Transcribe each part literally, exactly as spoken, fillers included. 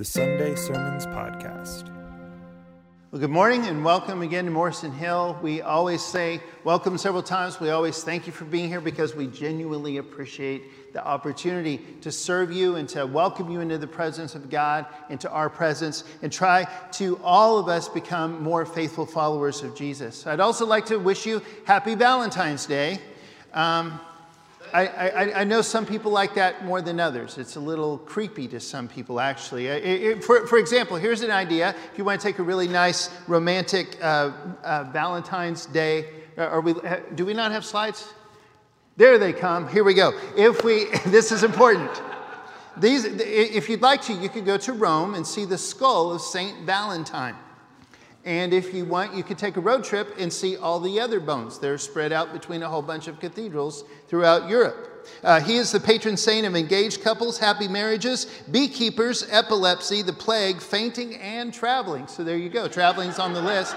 the Sunday Sermons Podcast. Well, good morning and welcome again to Morrison Hill. We always say welcome several times. We always thank you for being here because we genuinely appreciate the opportunity to serve you and to welcome you into the presence of God, into our presence, and try to all of us become more faithful followers of Jesus. I'd also like to wish you happy Valentine's Day. Um, I, I, I know some people like that more than others. It's a little creepy to some people, actually. It, it, for, for example, here's an idea. If you want to take a really nice, romantic uh, uh, Valentine's Day, are we, do we not have slides? There they come. Here we go. If we, this is important. These, if you'd like to, you could go to Rome and see the skull of Saint Valentine. And if you want, you could take a road trip and see all the other bones. They're spread out between a whole bunch of cathedrals throughout Europe. Uh, he is the patron saint of engaged couples, happy marriages, beekeepers, epilepsy, the plague, fainting, and traveling. So there you go. Traveling's on the list.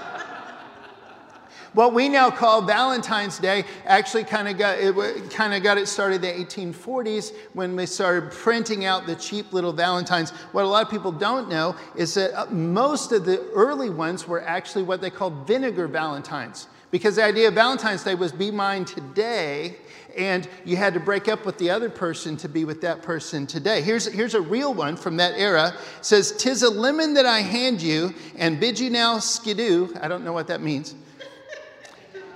What we now call Valentine's Day actually kind of got it kind of got it started in the eighteen forties when we started printing out the cheap little Valentines. What a lot of people don't know is that most of the early ones were actually what they called vinegar Valentines, because the idea of Valentine's Day was be mine today, and you had to break up with the other person to be with that person today. Here's, here's a real one from that era. It says, "'Tis a lemon that I hand you, and bid you now skidoo." I don't know what that means.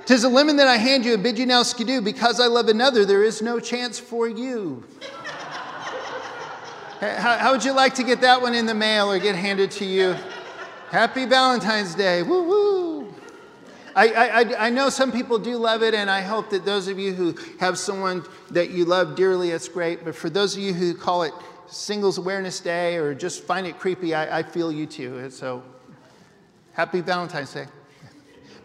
"'Tis a lemon that I hand you and bid you now skidoo, because I love another, there is no chance for you." how, how would you like to get that one in the mail or get handed to you? Happy Valentine's Day. Woo-woo. I, I, I know some people do love it, and I hope that those of you who have someone that you love dearly, it's great. But for those of you who call it Singles Awareness Day or just find it creepy, I, I feel you too. And so happy Valentine's Day.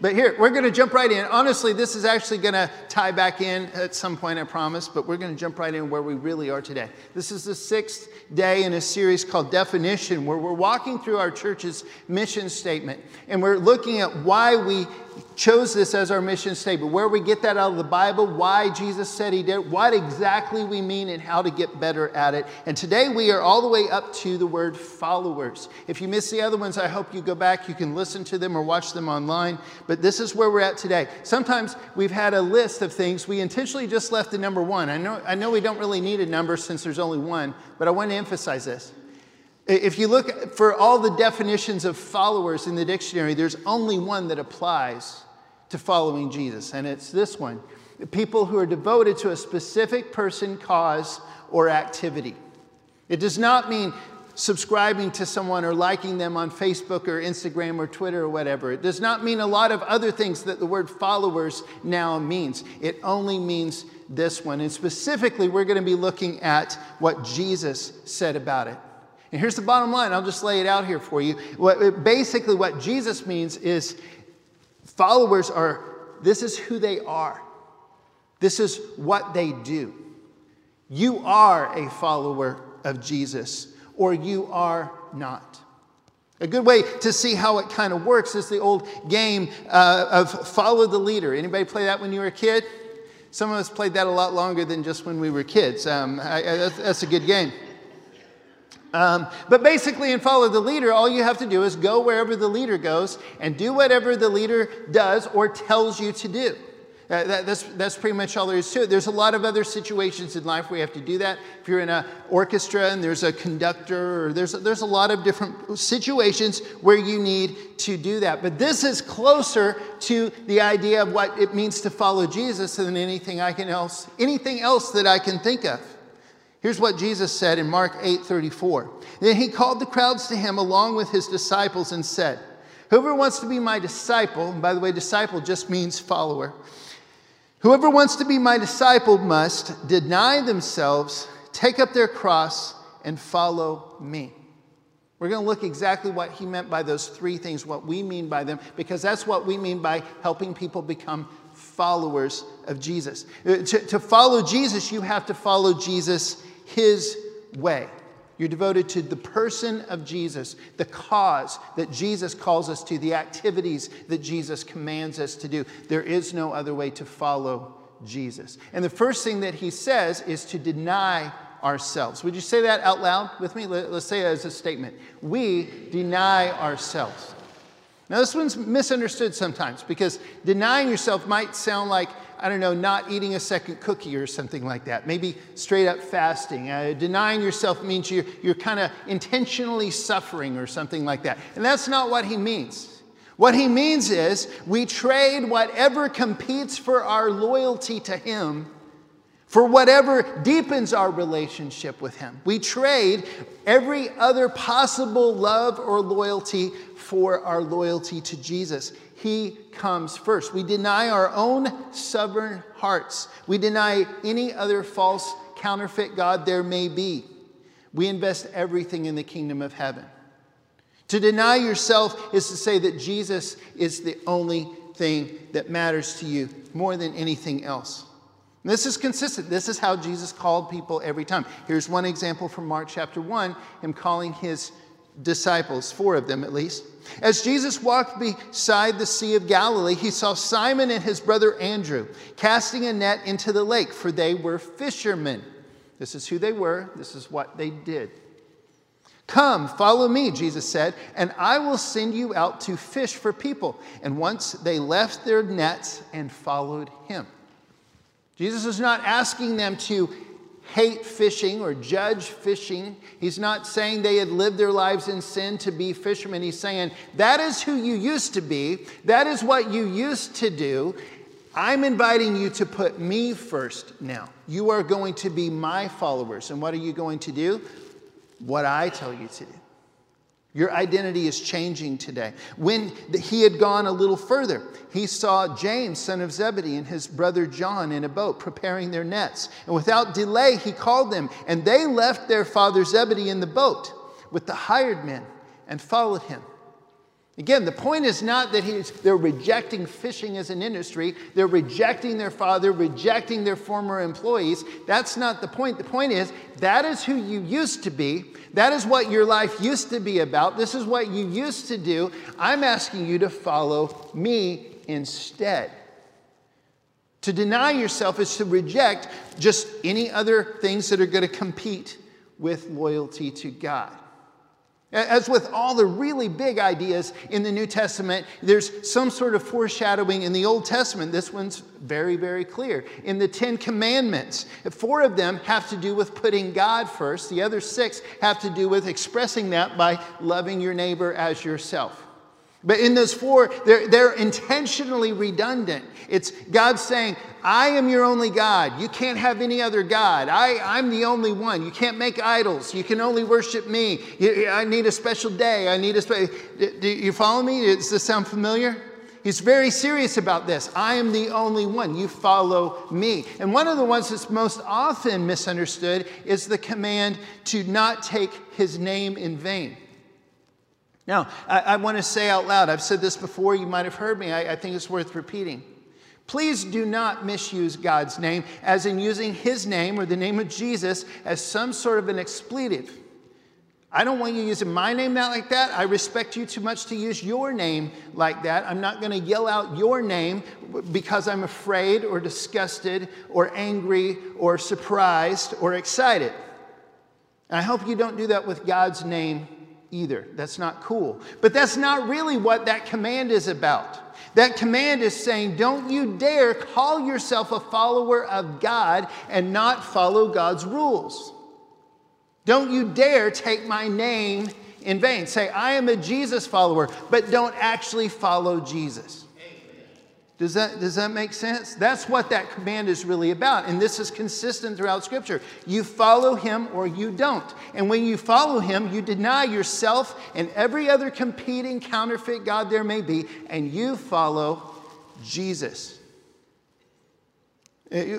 But here, we're going to jump right in. Honestly, this is actually going to tie back in at some point, I promise. But we're going to jump right in where we really are today. This is the sixth day in a series called Definition, where we're walking through our church's mission statement. And we're looking at why we chose this as our mission statement, where we get that out of the Bible, why Jesus said he did, what exactly we mean, and how to get better at it. And today we are all the way up to the word followers. If you missed the other ones, I hope you go back. You can listen to them or watch them online. But But this is where we're at today. Sometimes we've had a list of things. We intentionally just left the number one. I know, I know we don't really need a number since there's only one, but I want to emphasize this. If you look for all the definitions of followers in the dictionary, there's only one that applies to following Jesus, and it's this one. People who are devoted to a specific person, cause, or activity. It does not mean subscribing to someone or liking them on Facebook or Instagram or Twitter or whatever. It does not mean a lot of other things that the word followers now means. It only means this one. And specifically, we're going to be looking at what Jesus said about it. And here's the bottom line. I'll just lay it out here for you. What, basically, what Jesus means is followers are, this is who they are. This is what they do. You are a follower of Jesus, or you are not. A good way to see how it kind of works is the old game uh, of follow the leader. Anybody play that when you were a kid? Some of us played that a lot longer than just when we were kids. Um, I, I, that's, that's a good game. Um, but basically in follow the leader, all you have to do is go wherever the leader goes and do whatever the leader does or tells you to do. Uh, that, that's, that's pretty much all there is to it. There's a lot of other situations in life where you have to do that. If you're in an orchestra and there's a conductor, or there's, there's a lot of different situations where you need to do that. But this is closer to the idea of what it means to follow Jesus than anything I can else, anything else that I can think of. Here's what Jesus said in Mark eight thirty-four. "Then he called the crowds to him along with his disciples and said, 'Whoever wants to be my disciple,'" and by the way, disciple just means follower, "'whoever wants to be my disciple must deny themselves, take up their cross, and follow me.'" We're going to look exactly what he meant by those three things, what we mean by them, because that's what we mean by helping people become followers of Jesus. To, to follow Jesus, you have to follow Jesus his way. You're devoted to the person of Jesus, the cause that Jesus calls us to, the activities that Jesus commands us to do. There is no other way to follow Jesus. And the first thing that he says is to deny ourselves. Would you say that out loud with me? Let's say it as a statement. We deny ourselves. Now, this one's misunderstood sometimes because denying yourself might sound like, I don't know, not eating a second cookie or something like that. Maybe straight up fasting. Uh, denying yourself means you're, you're kind of intentionally suffering or something like that. And that's not what he means. What he means is we trade whatever competes for our loyalty to him for whatever deepens our relationship with him. We trade every other possible love or loyalty for our loyalty to Jesus. He comes first. We deny our own stubborn hearts. We deny any other false counterfeit god there may be. We invest everything in the kingdom of heaven. To deny yourself is to say that Jesus is the only thing that matters to you more than anything else. This is consistent. This is how Jesus called people every time. Here's one example from Mark chapter one, him calling his disciples, four of them at least. As Jesus walked beside the Sea of Galilee, he saw Simon and his brother Andrew casting a net into the lake, for they were fishermen. This is who they were. This is what they did. Come, follow me, Jesus said, and I will send you out to fish for people. And once they left their nets and followed him. Jesus is not asking them to hate fishing or judge fishing. He's not saying they had lived their lives in sin to be fishermen. He's saying, that is who you used to be. That is what you used to do. I'm inviting you to put me first now. You are going to be my followers. And what are you going to do? What I tell you to do. Your identity is changing today. When he had gone a little further, he saw James, son of Zebedee, and his brother John in a boat preparing their nets. And without delay, he called them, and they left their father Zebedee in the boat with the hired men and followed him. Again, the point is not that he's, they're rejecting fishing as an industry. They're rejecting their father, rejecting their former employees. That's not the point. The point is, that is who you used to be. That is what your life used to be about. This is what you used to do. I'm asking you to follow me instead. To deny yourself is to reject just any other things that are going to compete with loyalty to God. As with all the really big ideas in the New Testament, there's some sort of foreshadowing in the Old Testament. This one's very, very clear. In the Ten Commandments, four of them have to do with putting God first. The other six have to do with expressing that by loving your neighbor as yourself. But in those four, they're, they're intentionally redundant. It's God saying, I am your only God. You can't have any other God. I, I'm the only one. You can't make idols. You can only worship me. You, I need a special day. I need a special... Do you follow me? Does this sound familiar? He's very serious about this. I am the only one. You follow me. And one of the ones that's most often misunderstood is the command to not take his name in vain. Now, I, I want to say out loud, I've said this before, you might have heard me, I, I think it's worth repeating. Please do not misuse God's name, as in using his name or the name of Jesus as some sort of an expletive. I don't want you using my name like that. I respect you too much to use your name like that. I'm not going to yell out your name because I'm afraid or disgusted or angry or surprised or excited. And I hope you don't do that with God's name either. That's not cool. But that's not really what that command is about. That command is saying, don't you dare call yourself a follower of God and not follow God's rules. Don't you dare take my name in vain. Say, I am a Jesus follower, but don't actually follow Jesus. Does that, does that make sense? That's what that command is really about. And this is consistent throughout Scripture. You follow him or you don't. And when you follow him, you deny yourself and every other competing counterfeit god there may be, and you follow Jesus.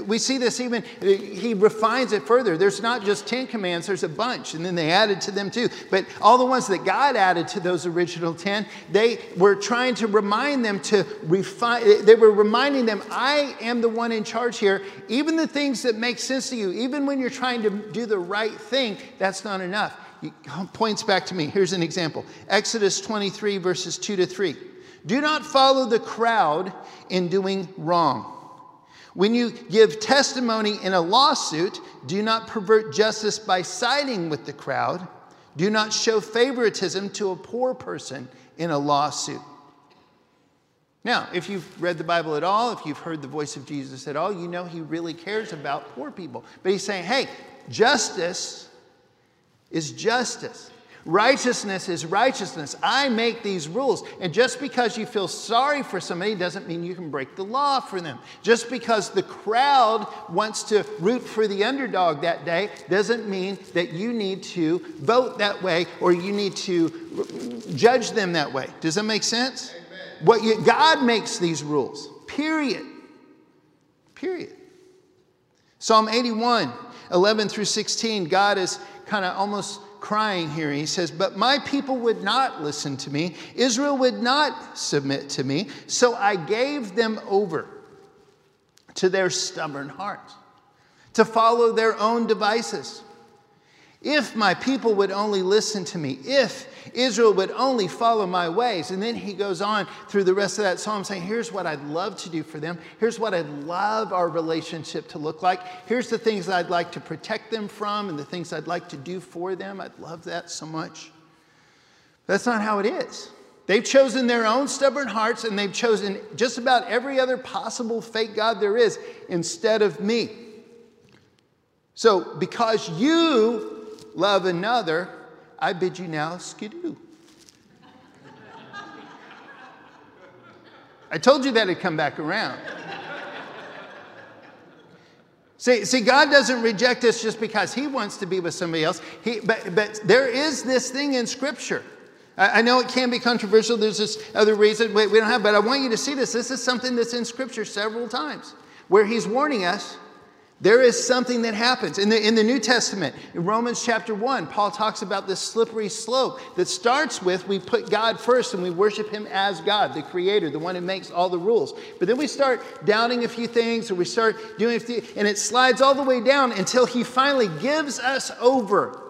We see this even, he refines it further. There's not just ten commands, there's a bunch. And then they added to them too. But all the ones that God added to those original ten, they were trying to remind them to refine, they were reminding them, I am the one in charge here. Even the things that make sense to you, even when you're trying to do the right thing, that's not enough. He points back to me. Here's an example. Exodus twenty-three, verses two to three. Do not follow the crowd in doing wrong. When you give testimony in a lawsuit, do not pervert justice by siding with the crowd. Do not show favoritism to a poor person in a lawsuit. Now, if you've read the Bible at all, if you've heard the voice of Jesus at all, you know he really cares about poor people. But he's saying, hey, justice is justice. Righteousness is righteousness. I make these rules. And just because you feel sorry for somebody doesn't mean you can break the law for them. Just because the crowd wants to root for the underdog that day doesn't mean that you need to vote that way or you need to judge them that way. Does that make sense? Amen. What you, God makes these rules. Period. Period. Psalm eighty-one, eleven through sixteen, God is kind of almost crying here. He says, but my people would not listen to me. Israel would not submit to me. So I gave them over to their stubborn hearts, to follow their own devices. If my people would only listen to me, if Israel would only follow my ways. And then he goes on through the rest of that psalm saying, here's what I'd love to do for them. Here's what I'd love our relationship to look like. Here's the things I'd like to protect them from and the things I'd like to do for them. I'd love that so much. That's not how it is. They've chosen their own stubborn hearts and they've chosen just about every other possible fake god there is instead of me. So because you love another, I bid you now skidoo. I told you that it'd come back around. See, see, God doesn't reject us just because he wants to be with somebody else. He, but, but there is this thing in Scripture. I, I know it can be controversial. There's this other reason we, we don't have, but I want you to see this. This is something that's in Scripture several times where he's warning us. There is something that happens. In the, in the New Testament, in Romans chapter one, Paul talks about this slippery slope that starts with we put God first and we worship him as God, the creator, the one who makes all the rules. But then we start doubting a few things or we start doing a few, and it slides all the way down until he finally gives us over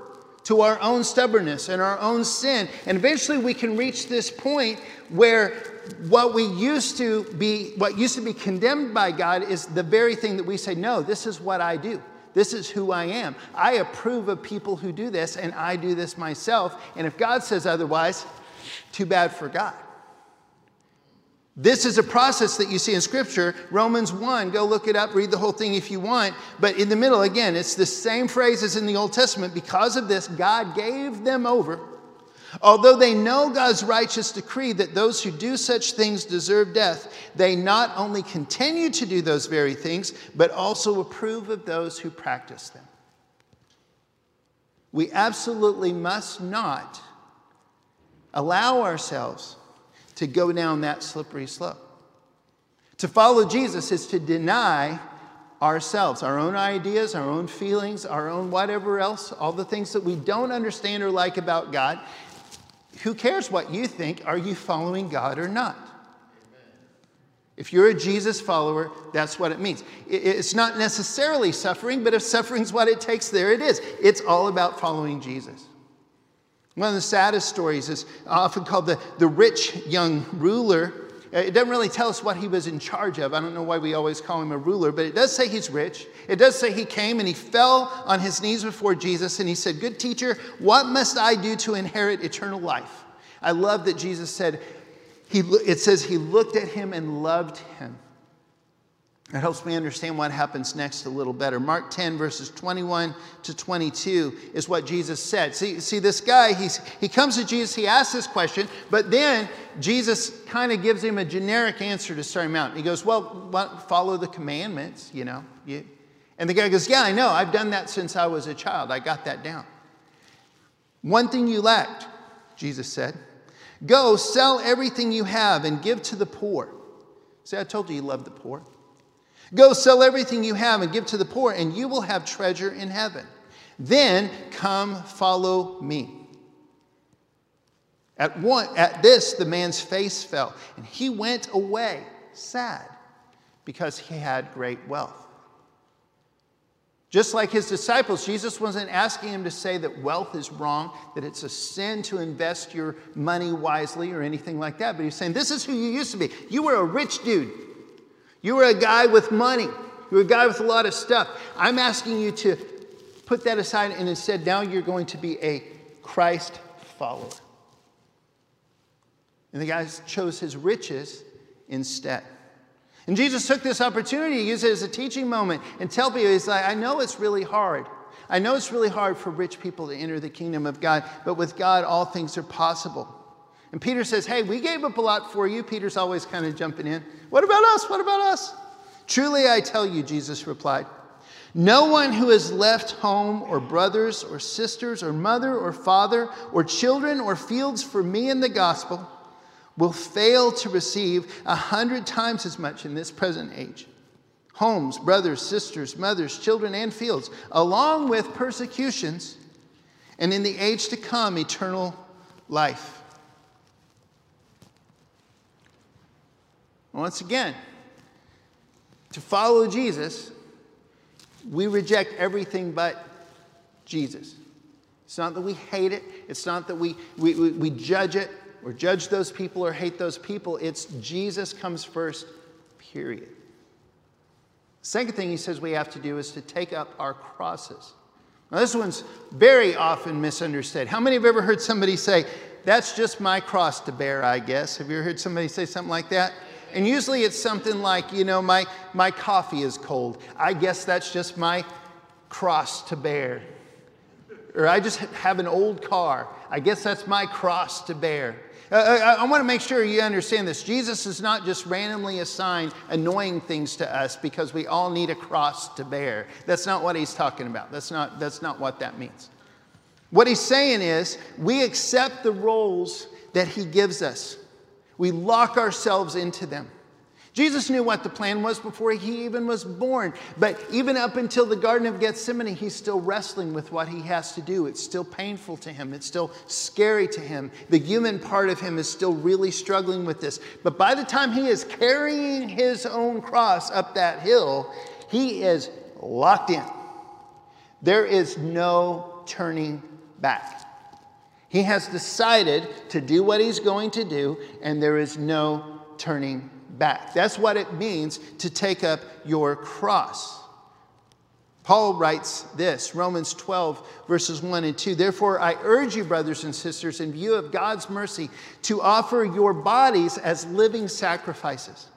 to our own stubbornness and our own sin. And eventually we can reach this point where what we used to be, what used to be condemned by God is the very thing that we say, no, this is what I do. This is who I am. I approve of people who do this, and I do this myself. And if God says otherwise, too bad for God. This is a process that you see in Scripture. Romans one, go look it up, read the whole thing if you want. But in the middle, again, it's the same phrases in the Old Testament. Because of this, God gave them over. Although they know God's righteous decree that those who do such things deserve death, they not only continue to do those very things, but also approve of those who practice them. We absolutely must not allow ourselves to go down that slippery slope. To follow Jesus is to deny ourselves, our own ideas, our own feelings, our own whatever else, all the things that we don't understand or like about God. Who cares what you think? Are you following God or not? Amen. If you're a Jesus follower, that's what it means. It's not necessarily suffering, but if suffering's what it takes, there it is. It's all about following Jesus. One of the saddest stories is often called the, the rich young ruler. It doesn't really tell us what he was in charge of. I don't know why we always call him a ruler, but it does say he's rich. It does say he came and he fell on his knees before Jesus and he said, good teacher, what must I do to inherit eternal life? I love that Jesus said, he, it says he looked at him and loved him. It helps me understand what happens next a little better. Mark ten, verses twenty-one to twenty-two is what Jesus said. See, see this guy, he's, he comes to Jesus, he asks this question, but then Jesus kind of gives him a generic answer to start him out. He goes, well, what, follow the commandments, you know. You. And the guy goes, yeah, I know, I've done that since I was a child. I got that down. One thing you lacked, Jesus said, go sell everything you have and give to the poor. See, I told you you love the poor. Go sell everything you have and give to the poor, and you will have treasure in heaven. Then come follow me. At one, at this, the man's face fell, and he went away sad because he had great wealth. Just like his disciples, Jesus wasn't asking him to say that wealth is wrong, that it's a sin to invest your money wisely or anything like that. But he's saying, this is who you used to be. You were a rich dude. You were a guy with money. You're a guy with a lot of stuff. I'm asking you to put that aside, and instead now you're going to be a Christ follower. And the guy chose his riches instead. And Jesus took this opportunity to use it as a teaching moment and tell people, he's like, I know it's really hard. I know it's really hard for rich people to enter the kingdom of God, but with God, all things are possible. And Peter says, hey, we gave up a lot for you. Peter's always kind of jumping in. What about us? What about us? Truly, I tell you, Jesus replied, no one who has left home or brothers or sisters or mother or father or children or fields for me in the gospel will fail to receive a hundred times as much in this present age. Homes, brothers, sisters, mothers, children, and fields, along with persecutions, and in the age to come, eternal life. Once again, to follow Jesus, we reject everything but Jesus. It's not that we hate it. It's not that we, we, we, we judge it or judge those people or hate those people. It's Jesus comes first, period. Second thing he says we have to do is to take up our crosses. Now, this one's very often misunderstood. How many have ever heard somebody say, that's just my cross to bear, I guess? Have you ever heard somebody say something like that? And usually it's something like, you know, my, my coffee is cold. I guess that's just my cross to bear. Or I just have an old car. I guess that's my cross to bear. Uh, I, I want to make sure you understand this. Jesus is not just randomly assigned annoying things to us because we all need a cross to bear. That's not what he's talking about. That's not, that's not what that means. What he's saying is we accept the roles that he gives us. We lock ourselves into them. Jesus knew what the plan was before he even was born. But even up until the Garden of Gethsemane, he's still wrestling with what he has to do. It's still painful to him. It's still scary to him. The human part of him is still really struggling with this. But by the time he is carrying his own cross up that hill, he is locked in. There is no turning back. He has decided to do what he's going to do, and there is no turning back. Back. That's what it means to take up your cross. Paul writes this, Romans twelve, verses one and two. Therefore, I urge you, brothers and sisters, in view of God's mercy, to offer your bodies as living sacrifices.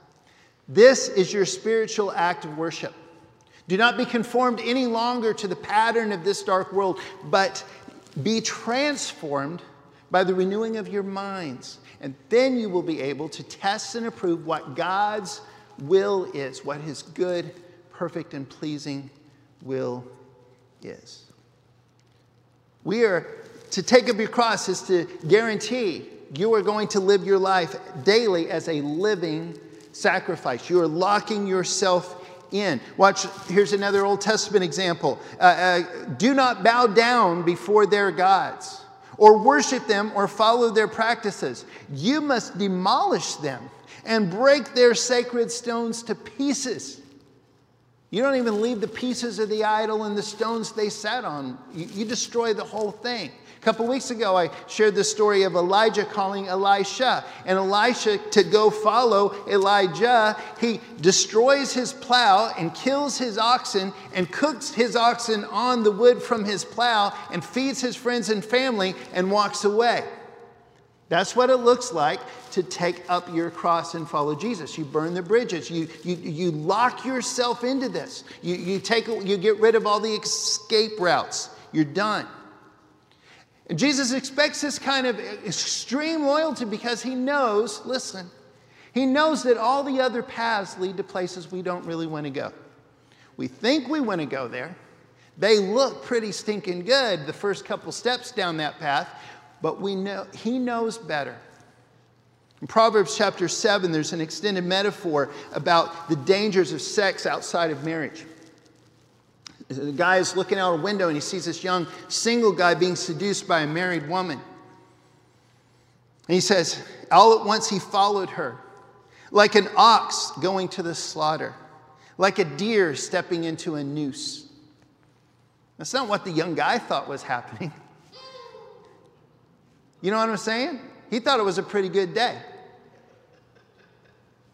This is your spiritual act of worship. Do not be conformed any longer to the pattern of this dark world, but be transformed by the renewing of your minds. And then you will be able to test and approve what God's will is, what his good, perfect, and pleasing will is. We are to take up your cross is to guarantee you are going to live your life daily as a living sacrifice. You are locking yourself in. Watch, here's another Old Testament example. Uh, uh, do not bow down before their gods, or worship them, or follow their practices. You must demolish them and break their sacred stones to pieces. You don't even leave the pieces of the idol and the stones they sat on. You, you destroy the whole thing. A couple weeks ago, I shared the story of Elijah calling Elisha. And Elisha, to go follow Elijah, he destroys his plow and kills his oxen and cooks his oxen on the wood from his plow and feeds his friends and family and walks away. That's what it looks like to take up your cross and follow Jesus. You burn the bridges. You, you, you lock yourself into this. You, you, take, you get rid of all the escape routes. You're done. And Jesus expects this kind of extreme loyalty because he knows, listen, he knows that all the other paths lead to places we don't really want to go. We think we want to go there. They look pretty stinking good the first couple steps down that path. But we know he knows better. In Proverbs chapter seven, there's an extended metaphor about the dangers of sex outside of marriage. The guy is looking out a window and he sees this young single guy being seduced by a married woman. And he says, all at once he followed her, like an ox going to the slaughter, like a deer stepping into a noose. That's not what the young guy thought was happening. You know what I'm saying? He thought it was a pretty good day.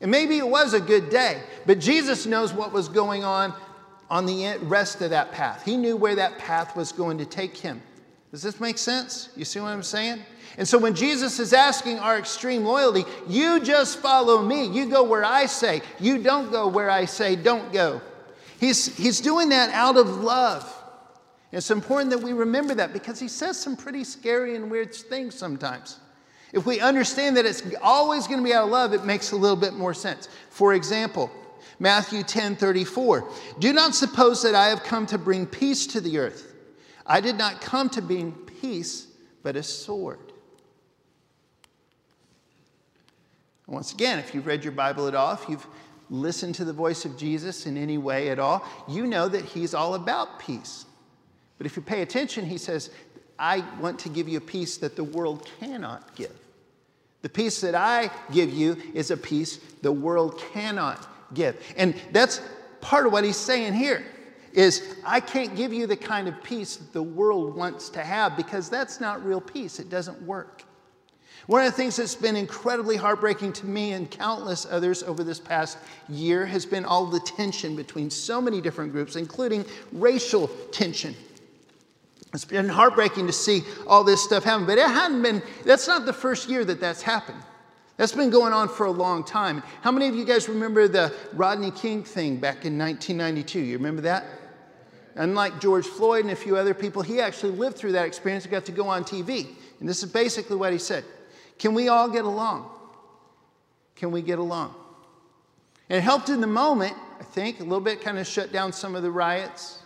And maybe it was a good day, but Jesus knows what was going on on the rest of that path. He knew where that path was going to take him. Does this make sense? You see what I'm saying? And so when Jesus is asking our extreme loyalty, you just follow me. You go where I say. You don't go where I say don't go. He's, he's doing that out of love. And it's important that we remember that, because he says some pretty scary and weird things sometimes. If we understand that it's always going to be out of love, it makes a little bit more sense. For example, Matthew ten thirty-four. Do not suppose that I have come to bring peace to the earth. I did not come to bring peace, but a sword. Once again, if you've read your Bible at all, if you've listened to the voice of Jesus in any way at all, you know that he's all about peace. But if you pay attention, he says, I want to give you a peace that the world cannot give. The peace that I give you is a peace the world cannot give. And that's part of what he's saying here, is I can't give you the kind of peace that the world wants to have, because that's not real peace. It doesn't work. One of the things that's been incredibly heartbreaking to me and countless others over this past year has been all the tension between so many different groups, including racial tension. It's been heartbreaking to see all this stuff happen, but it hadn't been, that's not the first year that that's happened. That's been going on for a long time. How many of you guys remember the Rodney King thing back in nineteen ninety-two? You remember that? Unlike George Floyd and a few other people, he actually lived through that experience and got to go on T V. And this is basically what he said. Can we all get along? Can we get along? And it helped in the moment, I think, a little bit, kind of shut down some of the riots.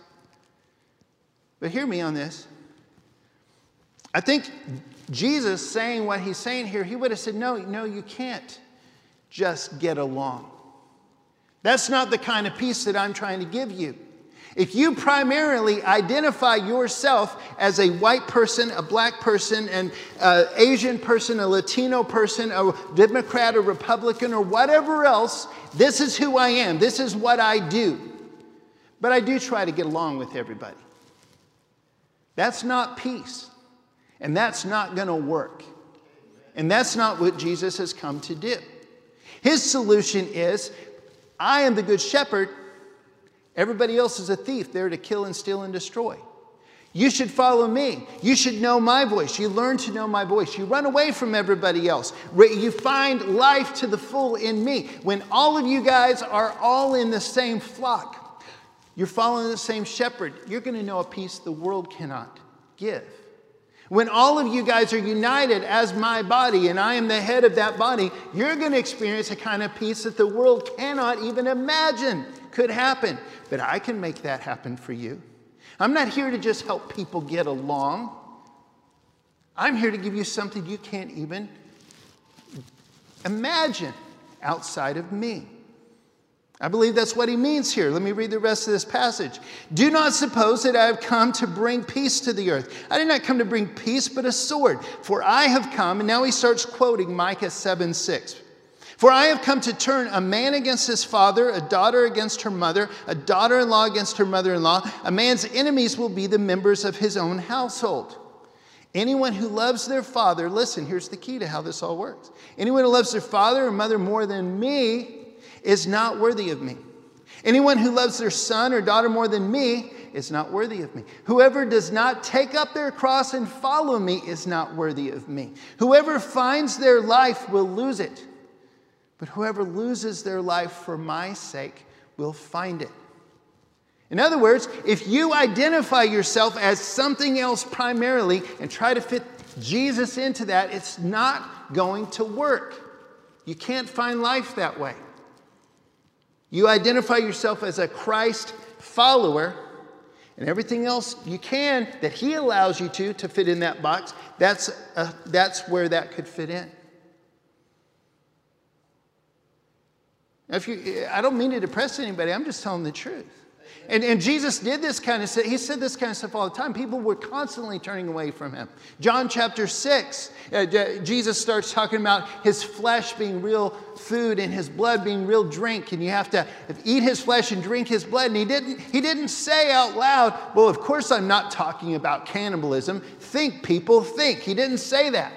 But hear me on this. I think Jesus saying what he's saying here, he would have said, no, no, you can't just get along. That's not the kind of peace that I'm trying to give you. If you primarily identify yourself as a white person, a black person, an uh, Asian person, a Latino person, a Democrat, a Republican, or whatever else, this is who I am. This is what I do. But I do try to get along with everybody. That's not peace. And that's not going to work. And that's not what Jesus has come to do. His solution is, I am the good shepherd. Everybody else is a thief there to kill and steal and destroy. You should follow me. You should know my voice. You learn to know my voice. You run away from everybody else. You find life to the full in me. When all of you guys are all in the same flock, you're following the same shepherd, you're going to know a peace the world cannot give. When all of you guys are united as my body and I am the head of that body, you're going to experience a kind of peace that the world cannot even imagine could happen. But I can make that happen for you. I'm not here to just help people get along. I'm here to give you something you can't even imagine outside of me. I believe that's what he means here. Let me read the rest of this passage. Do not suppose that I have come to bring peace to the earth. I did not come to bring peace, but a sword. For I have come, and now he starts quoting Micah seven six. For I have come to turn a man against his father, a daughter against her mother, a daughter-in-law against her mother-in-law. A man's enemies will be the members of his own household. Anyone who loves their father, listen, here's the key to how this all works. Anyone who loves their father or mother more than me is not worthy of me. Anyone who loves their son or daughter more than me is not worthy of me. Whoever does not take up their cross and follow me is not worthy of me. Whoever finds their life will lose it. But whoever loses their life for my sake will find it. In other words, if you identify yourself as something else primarily and try to fit Jesus into that, it's not going to work. You can't find life that way. You identify yourself as a Christ follower, and everything else you can that he allows you to, to fit in that box, that's, a, that's where that could fit in. Now if you, I don't mean to depress anybody. I'm just telling the truth. And, and Jesus did this kind of stuff. He said this kind of stuff all the time. People were constantly turning away from him. John chapter six, uh, Jesus starts talking about his flesh being real food and his blood being real drink. And you have to eat his flesh and drink his blood. And he didn't, he didn't say out loud, well, of course I'm not talking about cannibalism. Think, people, think. He didn't say that.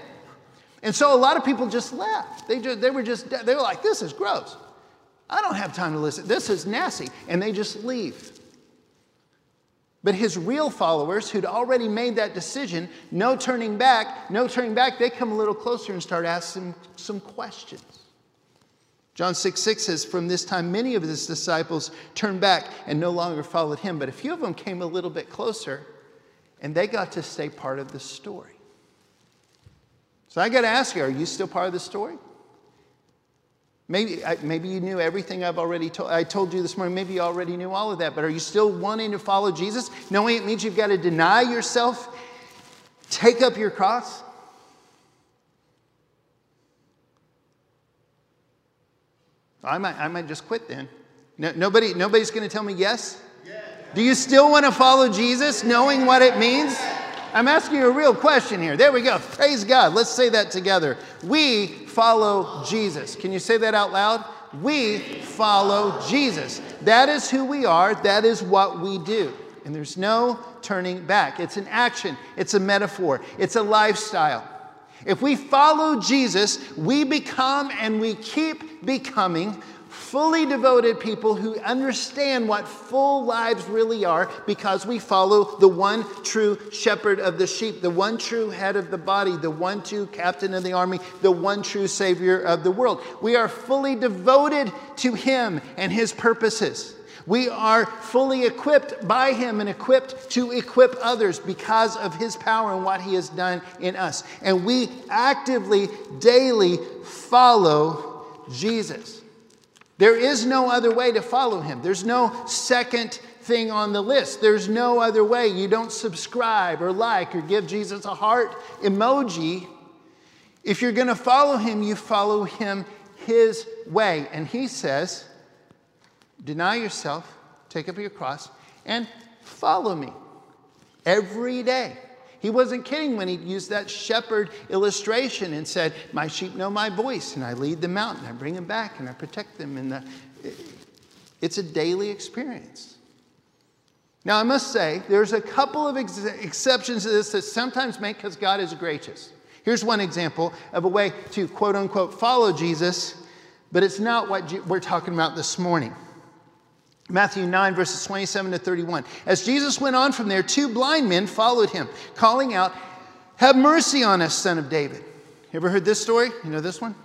And so a lot of people just left. They, just, they, were, just, they were like, this is gross. I don't have time to listen. This is nasty. And they just leave. But his real followers who'd already made that decision, no turning back, no turning back, they come a little closer and start asking some questions. John six six says, from this time many of his disciples turned back and no longer followed him. But a few of them came a little bit closer and they got to stay part of the story. So I got to ask you, are you still part of the story? Maybe, maybe you knew everything I've already told. I told you this morning, maybe you already knew all of that, but are you still wanting to follow Jesus? Knowing it means you've got to deny yourself, take up your cross. I might, I might just quit then. No, nobody, nobody's going to tell me yes? Yes. Do you still want to follow Jesus, knowing what it means? I'm asking you a real question here. There we go. Praise God. Let's say that together. We follow Jesus. Can you say that out loud? We follow Jesus. That is who we are. That is what we do. And there's no turning back. It's an action. It's a metaphor. It's a lifestyle. If we follow Jesus, we become and we keep becoming fully devoted people who understand what full lives really are because we follow the one true shepherd of the sheep, the one true head of the body, the one true captain of the army, the one true savior of the world. We are fully devoted to him and his purposes. We are fully equipped by him and equipped to equip others because of his power and what he has done in us. And we actively, daily follow Jesus. There is no other way to follow him. There's no second thing on the list. There's no other way. You don't subscribe or like or give Jesus a heart emoji. If you're going to follow him, you follow him his way. And he says, deny yourself, take up your cross, and follow me every day. He wasn't kidding when he used that shepherd illustration and said, my sheep know my voice, and I lead them out, and I bring them back, and I protect them. And the... It's a daily experience. Now, I must say, there's a couple of ex exceptions to this that sometimes make because God is gracious. Here's one example of a way to, quote, unquote, follow Jesus, but it's not what we're talking about this morning. Matthew nine, verses twenty-seven to thirty-one. As Jesus went on from there, two blind men followed him, calling out, have mercy on us, son of David. You ever heard this story? You know this one?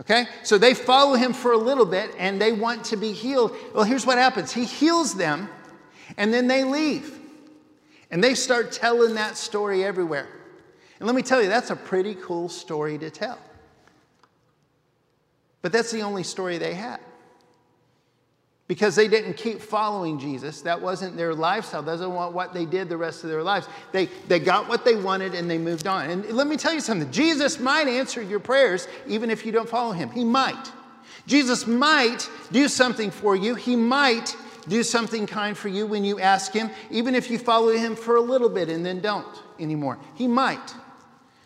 Okay? So they follow him for a little bit, and they want to be healed. Well, here's what happens. He heals them, and then they leave. And they start telling that story everywhere. And let me tell you, that's a pretty cool story to tell. But that's the only story they had. Because they didn't keep following Jesus. That wasn't their lifestyle. That wasn't what they did the rest of their lives. They, they got what they wanted and they moved on. And let me tell you something. Jesus might answer your prayers even if you don't follow him. He might. Jesus might do something for you. He might do something kind for you when you ask him, even if you follow him for a little bit and then don't anymore. He might.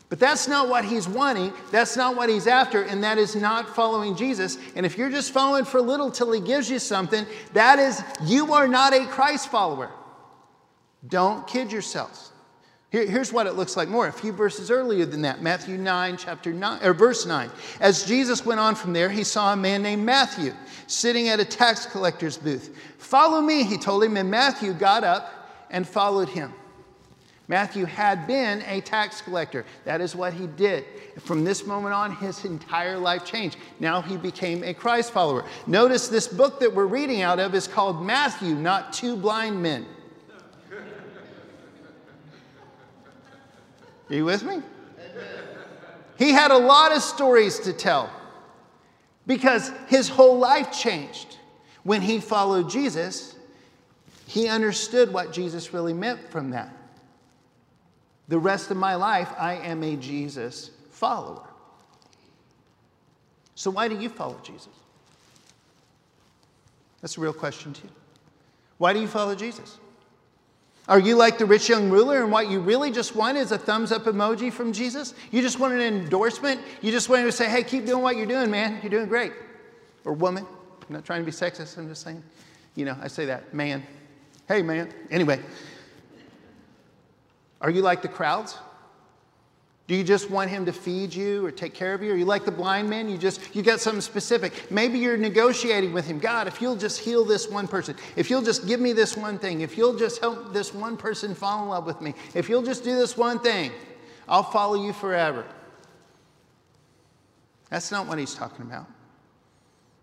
But that's not what he's wanting, that's not what he's after, and that is not following Jesus. And if you're just following for a little till he gives you something, that is, you are not a Christ follower. Don't kid yourselves. Here, here's what it looks like more, a few verses earlier than that. Matthew nine, chapter nine, or verse nine. As Jesus went on from there, he saw a man named Matthew sitting at a tax collector's booth. Follow me, he told him, and Matthew got up and followed him. Matthew had been a tax collector. That is what he did. From this moment on, his entire life changed. Now he became a Christ follower. Notice this book that we're reading out of is called Matthew, not Two Blind Men. Are you with me? He had a lot of stories to tell because his whole life changed when he followed Jesus. He understood what Jesus really meant from that. The rest of my life, I am a Jesus follower. So why do you follow Jesus? That's a real question too. Why do you follow Jesus? Are you like the rich young ruler and what you really just want is a thumbs up emoji from Jesus? You just want an endorsement? You just want him to say, hey, keep doing what you're doing, man. You're doing great. Or woman. I'm not trying to be sexist. I'm just saying, you know, I say that. Man. Hey, man. Anyway. Are you like the crowds? Do you just want him to feed you or take care of you? Or you like the blind man? You just, you got something specific. Maybe you're negotiating with him. God, if you'll just heal this one person, if you'll just give me this one thing, if you'll just help this one person fall in love with me, if you'll just do this one thing, I'll follow you forever. That's not what he's talking about.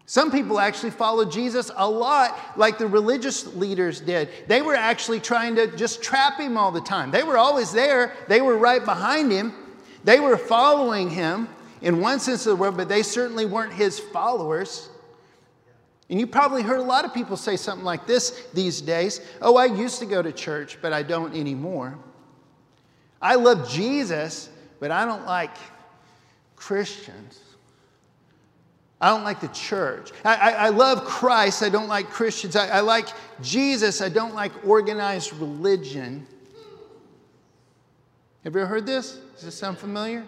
Some people actually followed Jesus a lot like the religious leaders did. They were actually trying to just trap him all the time. They were always there. They were right behind him. They were following him in one sense of the word, but they certainly weren't his followers. And you probably heard a lot of people say something like this these days. Oh, I used to go to church, but I don't anymore. I love Jesus, but I don't like Christians. I don't like the church. I, I, I love Christ. I don't like Christians. I, I like Jesus. I don't like organized religion. Have you ever heard this? Does this sound familiar?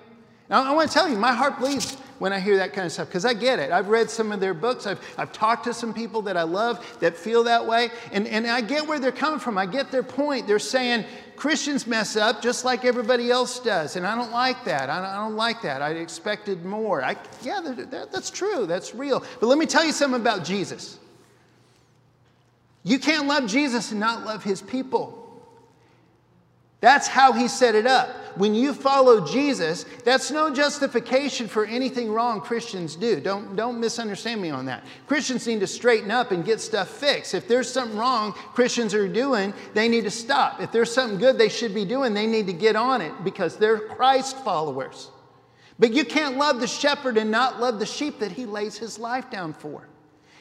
Now, I want to tell you, my heart bleeds when I hear that kind of stuff because I get it. I've read some of their books. I've, I've talked to some people that I love that feel that way. And, and I get where they're coming from. I get their point. They're saying Christians mess up just like everybody else does. And I don't like that. I don't, I don't like that. I expected more. I, yeah, that, that, that's true. That's real. But let me tell you something about Jesus. You can't love Jesus and not love his people. That's how he set it up. When you follow Jesus, that's no justification for anything wrong Christians do. Don't, don't misunderstand me on that. Christians need to straighten up and get stuff fixed. If there's something wrong Christians are doing, they need to stop. If there's something good they should be doing, they need to get on it because they're Christ followers. But you can't love the shepherd and not love the sheep that he lays his life down for.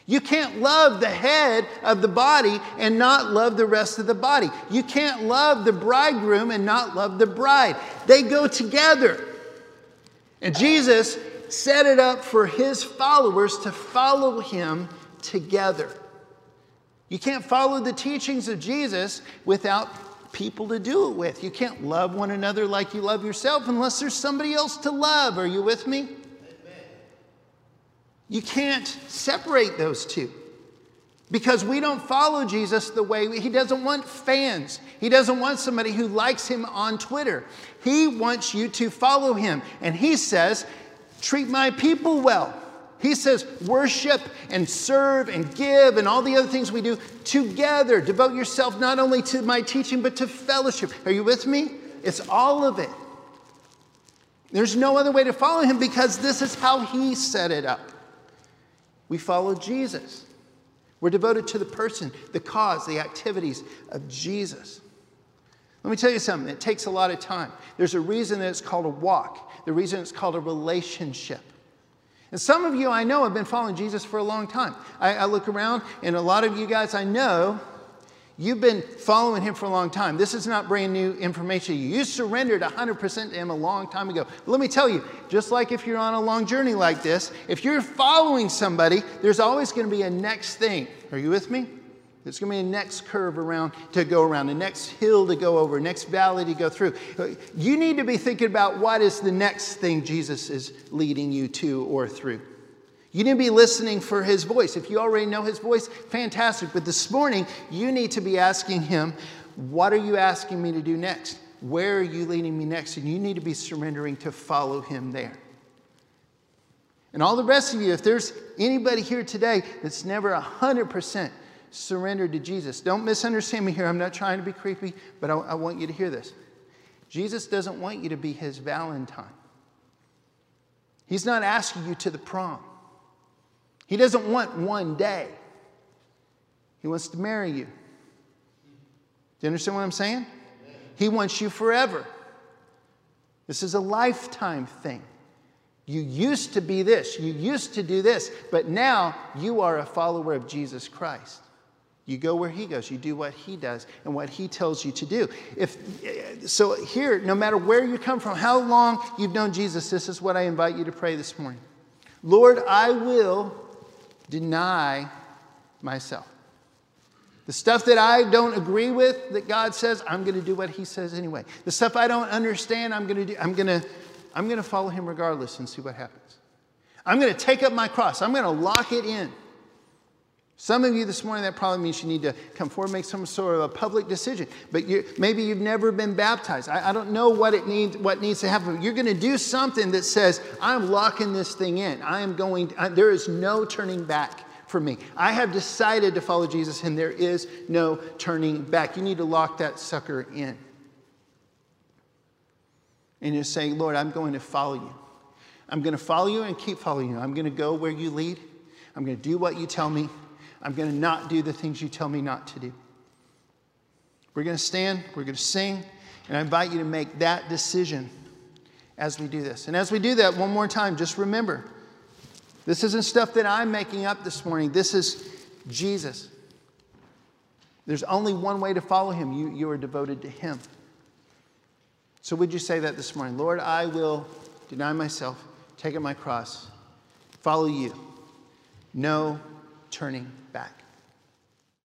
You can't love the head of the body and not love the rest of the body. You can't love the bridegroom and not love the bride. They go together. And Jesus set it up for his followers to follow him together. You can't follow the teachings of Jesus without people to do it with. You can't love one another like you love yourself unless there's somebody else to love. Are you with me? You can't separate those two because we don't follow Jesus the way we, he doesn't want fans. He doesn't want somebody who likes him on Twitter. He wants you to follow him. And he says, treat my people well. He says, worship and serve and give and all the other things we do together. Devote yourself not only to my teaching, but to fellowship. Are you with me? It's all of it. There's no other way to follow him because this is how he set it up. We follow Jesus. We're devoted to the person, the cause, the activities of Jesus. Let me tell you something. It takes a lot of time. There's a reason that it's called a walk. The reason it's called a relationship. And some of you I know have been following Jesus for a long time. I, I look around and a lot of you guys I know, you've been following him for a long time. This is not brand new information. You surrendered one hundred percent to him a long time ago. But let me tell you, just like if you're on a long journey like this, if you're following somebody, there's always going to be a next thing. Are you with me? There's going to be a next curve around to go around, a next hill to go over, next valley to go through. You need to be thinking about what is the next thing Jesus is leading you to or through. You need to be listening for his voice. If you already know his voice, fantastic. But this morning, you need to be asking him, what are you asking me to do next? Where are you leading me next? And you need to be surrendering to follow him there. And all the rest of you, if there's anybody here today that's never one hundred percent surrendered to Jesus, don't misunderstand me here. I'm not trying to be creepy, but I, I want you to hear this. Jesus doesn't want you to be his Valentine. He's not asking you to the prom. He doesn't want one day. He wants to marry you. Do you understand what I'm saying? He wants you forever. This is a lifetime thing. You used to be this. You used to do this. But now you are a follower of Jesus Christ. You go where he goes. You do what he does and what he tells you to do. If, so here, no matter where you come from, how long you've known Jesus, this is what I invite you to pray this morning. Lord, I will deny myself. The stuff that I don't agree with that God says, I'm going to do what he says anyway. The stuff I don't understand, I'm going to do, I'm going to, I'm going to follow him regardless and see what happens. I'm going to take up my cross. I'm going to lock it in. Some of you this morning, that probably means you need to come forward, make some sort of a public decision. But you, maybe you've never been baptized. I, I don't know what it needs, what needs to happen. You're going to do something that says, I'm locking this thing in. I am going. I, there is no turning back for me. I have decided to follow Jesus, and there is no turning back. You need to lock that sucker in. And you're saying, Lord, I'm going to follow you. I'm going to follow you and keep following you. I'm going to go where you lead. I'm going to do what you tell me. I'm going to not do the things you tell me not to do. We're going to stand, we're going to sing, and I invite you to make that decision as we do this. And as we do that, one more time, just remember, this isn't stuff that I'm making up this morning. This is Jesus. There's only one way to follow him. You, you are devoted to him. So would you say that this morning? Lord, I will deny myself, take up my cross, follow you. No turning back.